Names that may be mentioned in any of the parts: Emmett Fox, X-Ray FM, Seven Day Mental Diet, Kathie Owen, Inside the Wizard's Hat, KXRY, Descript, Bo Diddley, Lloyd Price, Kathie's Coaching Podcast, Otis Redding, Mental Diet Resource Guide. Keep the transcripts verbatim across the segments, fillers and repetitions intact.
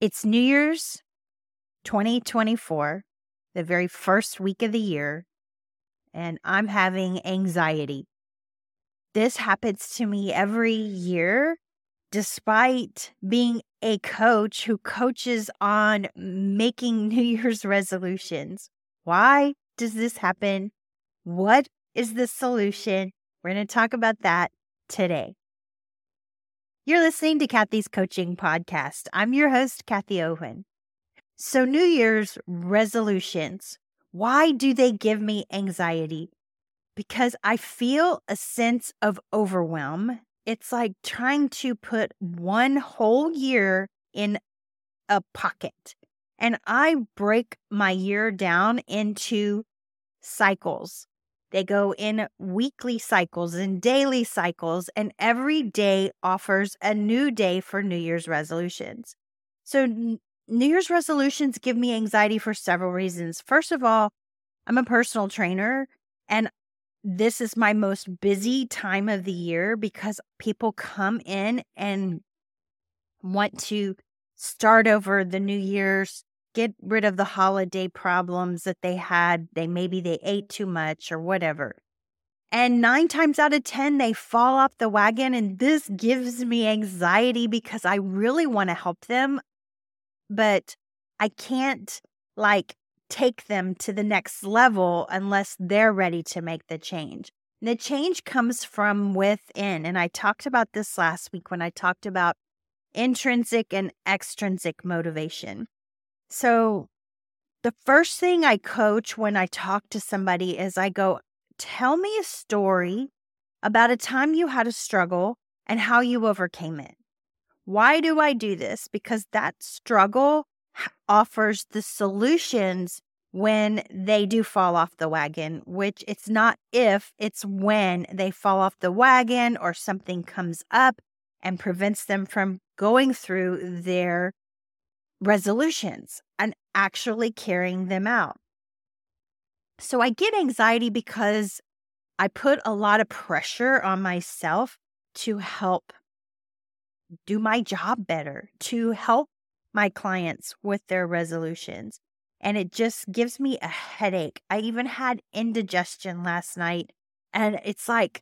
It's New Year's twenty twenty-four, the very first week of the year, and I'm having anxiety. This happens to me every year, despite being a coach who coaches on making New Year's resolutions. Why does this happen? What is the solution? We're going to talk about that today. You're listening to Kathie's Coaching Podcast. I'm your host, Kathie Owen. So New Year's resolutions, why do they give me anxiety? Because I feel a sense of overwhelm. It's like trying to put one whole year in a pocket. And I break my year down into cycles. They go in weekly cycles and daily cycles, and every day offers a new day for New Year's resolutions. So New Year's resolutions give me anxiety for several reasons. First of all, I'm a personal trainer, and this is my most busy time of the year because people come in and want to start over the New Year's, get rid of the holiday problems that they had. They maybe they ate too much or whatever. And nine times out of ten, they fall off the wagon. And this gives me anxiety because I really want to help them, but I can't like take them to the next level unless they're ready to make the change. And the change comes from within. And I talked about this last week when I talked about intrinsic and extrinsic motivation. So the first thing I coach when I talk to somebody is I go, tell me a story about a time you had a struggle and how you overcame it. Why do I do this? Because that struggle offers the solutions when they do fall off the wagon, which it's not if, it's when they fall off the wagon or something comes up and prevents them from going through their resolutions and actually carrying them out. So I get anxiety because I put a lot of pressure on myself to help do my job better, to help my clients with their resolutions. And it just gives me a headache. I even had indigestion last night, and it's like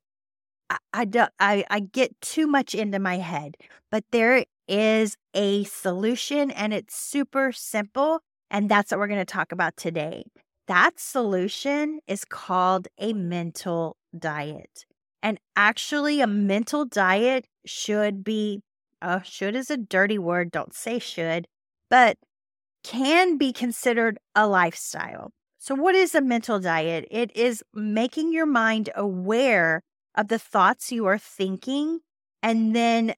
I, I, do, I, I get too much into my head, but there is a solution, and it's super simple. And that's what we're going to talk about today. That solution is called a mental diet. And actually, a mental diet should be, oh, should is a dirty word, don't say should, but can be considered a lifestyle. So what is a mental diet? It is making your mind aware of the thoughts you are thinking and then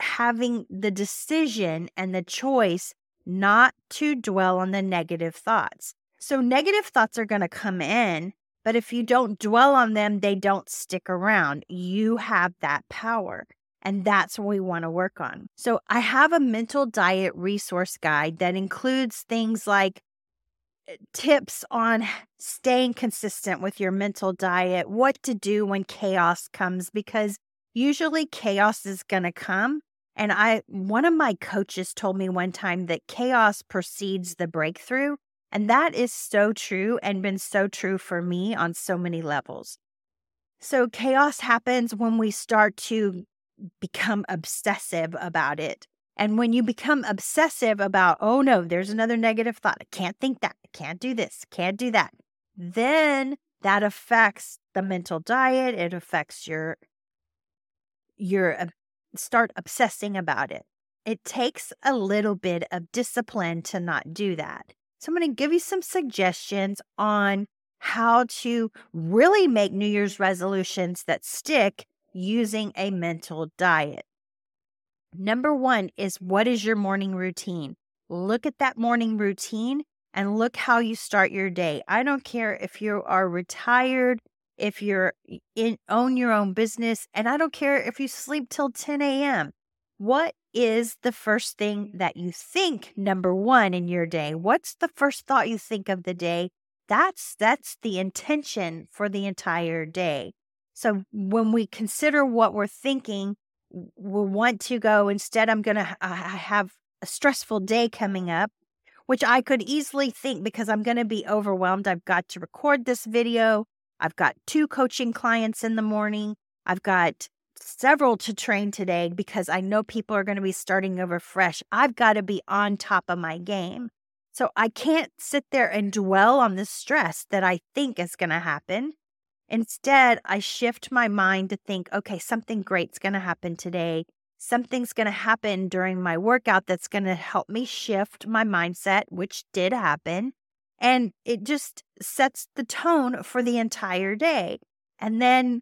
having the decision and the choice not to dwell on the negative thoughts. So negative thoughts are going to come in, but if you don't dwell on them, they don't stick around. You have that power, and that's what we want to work on. So I have a mental diet resource guide that includes things like tips on staying consistent with your mental diet, what to do when chaos comes, because usually chaos is going to come. And I, one of my coaches told me one time that chaos precedes the breakthrough. And that is so true and been so true for me on so many levels. So chaos happens when we start to become obsessive about it. And when you become obsessive about, oh no, there's another negative thought. I can't think that. I can't do this. Can't do that. Then that affects the mental diet. It affects your, your, uh, start obsessing about it. It takes a little bit of discipline to not do that. So I'm going to give you some suggestions on how to really make New Year's resolutions that stick using a mental diet. Number one is, what is your morning routine? Look at that morning routine and look how you start your day. I don't care if you are retired, if you're in own your own business, and I don't care if you sleep till ten a.m. What is the first thing that you think, number one, in your day? What's the first thought you think of the day? That's that's the intention for the entire day. So when we consider what we're thinking, will want to go, instead I'm going to uh, have a stressful day coming up, which I could easily think because I'm going to be overwhelmed. I've got to record this video. I've got two coaching clients in the morning. I've got several to train today because I know people are going to be starting over fresh. I've got to be on top of my game. So I can't sit there and dwell on the stress that I think is going to happen. Instead, I shift my mind to think, okay, something great's going to happen today. Something's going to happen during my workout that's going to help me shift my mindset, which did happen. And it just sets the tone for the entire day. And then,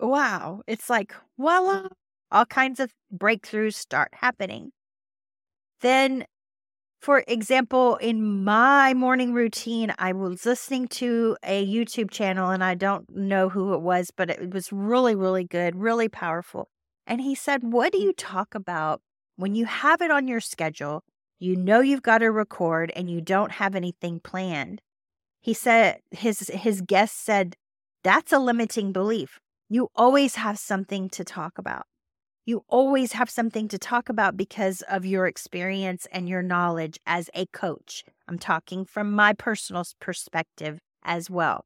wow, it's like, voila, all kinds of breakthroughs start happening. Then, for example, in my morning routine, I was listening to a YouTube channel, and I don't know who it was, but it was really, really good, really powerful. And he said, what do you talk about when you have it on your schedule, you know you've got to record, and you don't have anything planned? He said, his, his guest said, that's a limiting belief. You always have something to talk about. You always have something to talk about because of your experience and your knowledge as a coach. I'm talking from my personal perspective as well.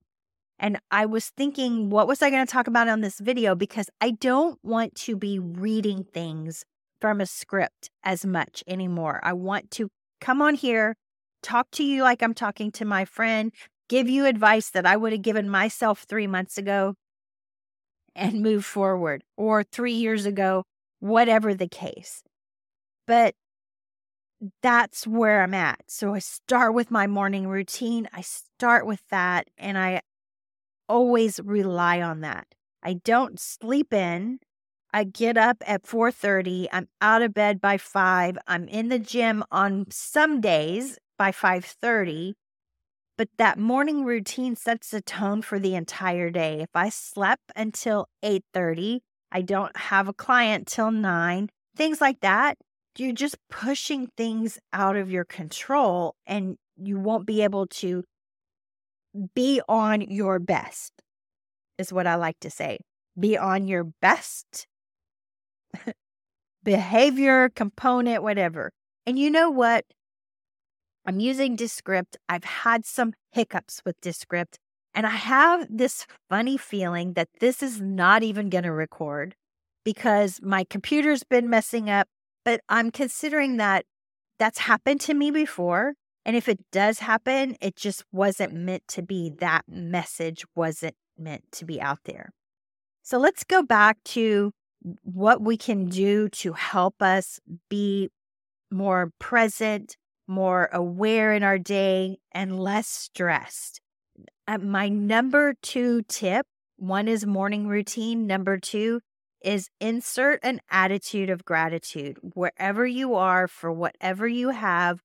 And I was thinking, what was I going to talk about on this video? Because I don't want to be reading things from a script as much anymore. I want to come on here, talk to you like I'm talking to my friend, give you advice that I would have given myself three months ago and move forward, or three years ago, whatever the case. But that's where I'm at. So I start with my morning routine. I start with that, and I always rely on that. I don't sleep in. I get up at four thirty. I'm out of bed by five. I'm in the gym on some days by five thirty. But that morning routine sets the tone for the entire day. If I slept until eight thirty, I don't have a client till nine, things like that, you're just pushing things out of your control, and you won't be able to be on your best, is what I like to say. Be on your best behavior, component, whatever. And you know what? I'm using Descript. I've had some hiccups with Descript, and I have this funny feeling that this is not even going to record because my computer's been messing up, but I'm considering that that's happened to me before. And if it does happen, it just wasn't meant to be. That message wasn't meant to be out there. So let's go back to what we can do to help us be more present, more aware in our day, and less stressed. Uh, my number two tip, one is morning routine. Number two is insert an attitude of gratitude wherever you are for whatever you have,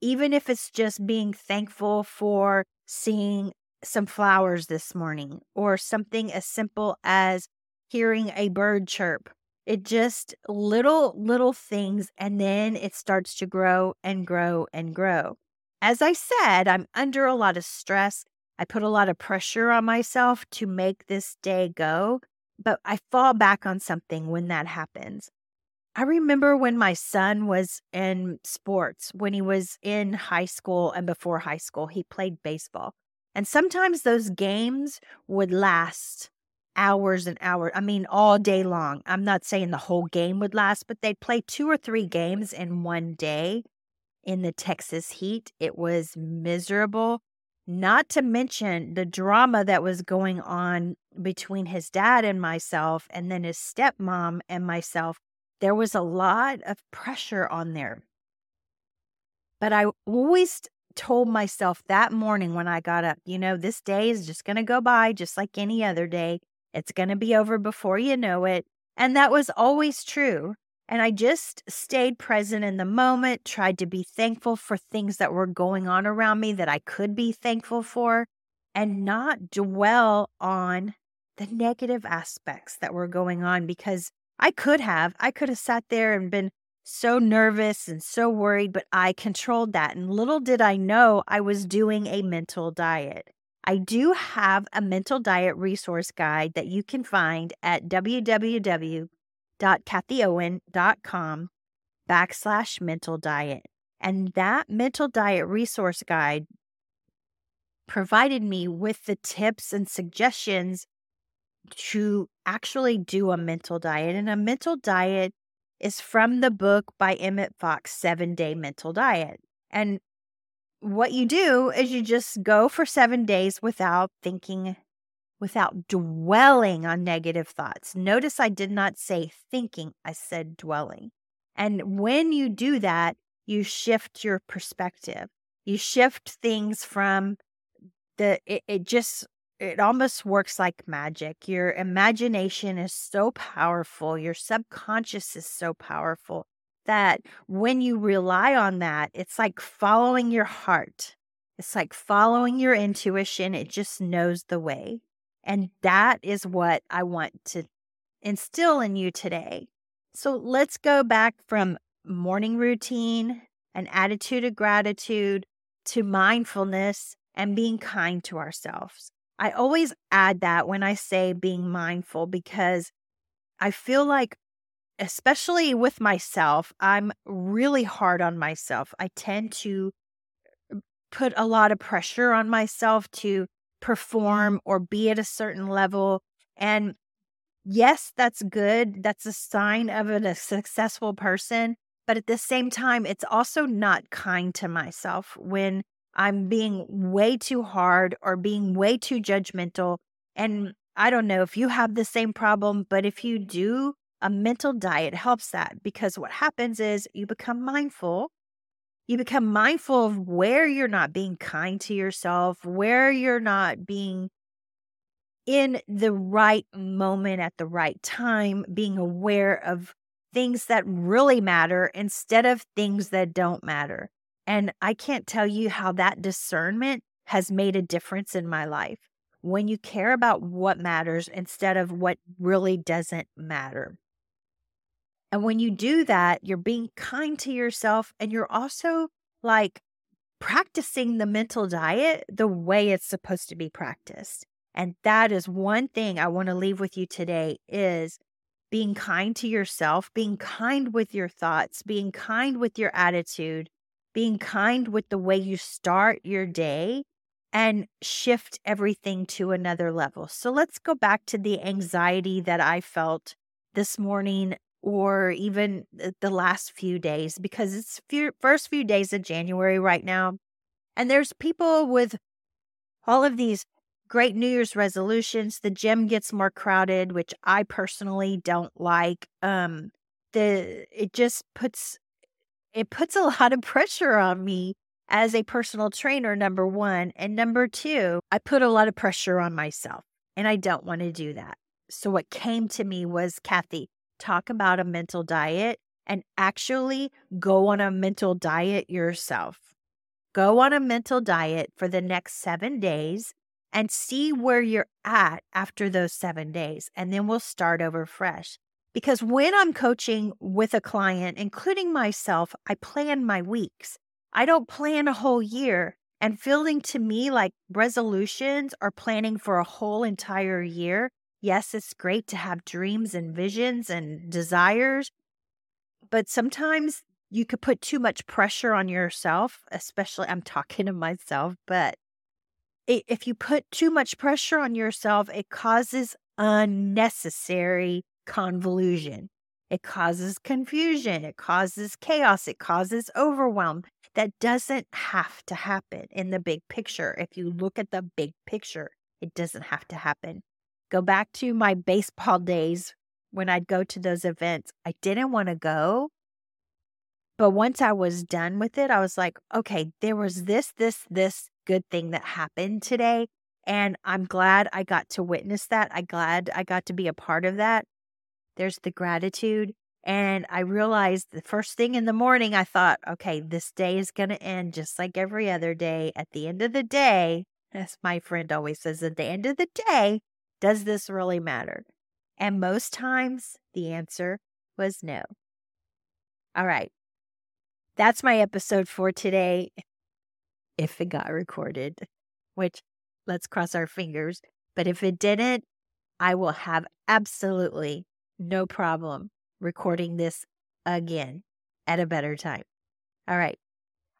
even if it's just being thankful for seeing some flowers this morning or something as simple as hearing a bird chirp. It just little, little things, and then it starts to grow and grow and grow. As I said, I'm under a lot of stress. I put a lot of pressure on myself to make this day go, but I fall back on something when that happens. I remember when my son was in sports, when he was in high school and before high school, he played baseball. And sometimes those games would last hours and hours. I mean, all day long. I'm not saying the whole game would last, but they'd play two or three games in one day in the Texas heat. It was miserable. Not to mention the drama that was going on between his dad and myself, and then his stepmom and myself. There was a lot of pressure on there. But I always told myself that morning when I got up, you know, this day is just going to go by just like any other day. It's going to be over before you know it. And that was always true. And I just stayed present in the moment, tried to be thankful for things that were going on around me that I could be thankful for, and not dwell on the negative aspects that were going on, because I could have. I could have sat there and been so nervous and so worried, but I controlled that. And little did I know I was doing a mental diet. I do have a mental diet resource guide that you can find at w w w www.kathie owen dot com backslash mental diet. And that mental diet resource guide provided me with the tips and suggestions to actually do a mental diet. And a mental diet is from the book by Emmett Fox, Seven Day Mental Diet. And what you do is you just go for seven days without thinking, without dwelling on negative thoughts. Notice I did not say thinking, I said dwelling. And when you do that, you shift your perspective. You shift things from the, it, it just, it almost works like magic. Your imagination is so powerful. Your subconscious is so powerful that when you rely on that, it's like following your heart. It's like following your intuition. It just knows the way. And that is what I want to instill in you today. So let's go back from morning routine, an attitude of gratitude, to mindfulness and being kind to ourselves. I always add that when I say being mindful, because I feel like, especially with myself, I'm really hard on myself. I tend to put a lot of pressure on myself to perform or be at a certain level. And yes, that's good. That's a sign of a successful person. But at the same time, it's also not kind to myself when I'm being way too hard or being way too judgmental. And I don't know if you have the same problem, but if you do, a mental diet helps that, because what happens is you become mindful. You become mindful of where you're not being kind to yourself, where you're not being in the right moment at the right time, being aware of things that really matter instead of things that don't matter. And I can't tell you how that discernment has made a difference in my life. When you care about what matters instead of what really doesn't matter. And when you do that, you're being kind to yourself, and you're also like practicing the mental diet the way it's supposed to be practiced. And that is one thing I want to leave with you today, is being kind to yourself, being kind with your thoughts, being kind with your attitude, being kind with the way you start your day, and shift everything to another level. So let's go back to the anxiety that I felt this morning, or even the last few days, because it's few, first few days of January right now. And there's people with all of these great New Year's resolutions. The gym gets more crowded, which I personally don't like. Um, the it just puts, it puts a lot of pressure on me as a personal trainer, number one. And number two, I put a lot of pressure on myself, and I don't want to do that. So what came to me was, Kathie, talk about a mental diet and actually go on a mental diet yourself. Go on a mental diet for the next seven days and see where you're at after those seven days. And then we'll start over fresh. Because when I'm coaching with a client, including myself, I plan my weeks. I don't plan a whole year. And feeling to me like resolutions are planning for a whole entire year. Yes, it's great to have dreams and visions and desires, but sometimes you could put too much pressure on yourself, especially I'm talking to myself, but if you put too much pressure on yourself, it causes unnecessary convolution. It causes confusion. It causes chaos. It causes overwhelm. That doesn't have to happen in the big picture. If you look at the big picture, it doesn't have to happen. Go back to my baseball days when I'd go to those events. I didn't want to go, but once I was done with it, I was like, okay, there was this, this, this good thing that happened today, and I'm glad I got to witness that. I'm glad I got to be a part of that. There's the gratitude, and I realized the first thing in the morning, I thought, okay, this day is going to end just like every other day. At the end of the day, as my friend always says, at the end of the day, does this really matter? And most times the answer was no. All right. That's my episode for today. If it got recorded, which let's cross our fingers. But if it didn't, I will have absolutely no problem recording this again at a better time. All right.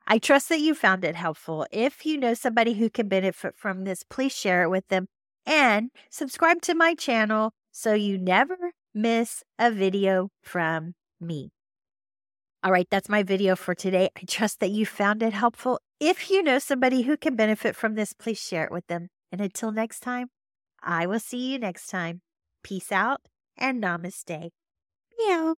I trust that you found it helpful. If you know somebody who can benefit from this, please share it with them and subscribe to my channel so you never miss a video from me. All right, that's my video for today. I trust that you found it helpful. If you know somebody who can benefit from this, please share it with them. And until next time, I will see you next time. Peace out and namaste. Meow.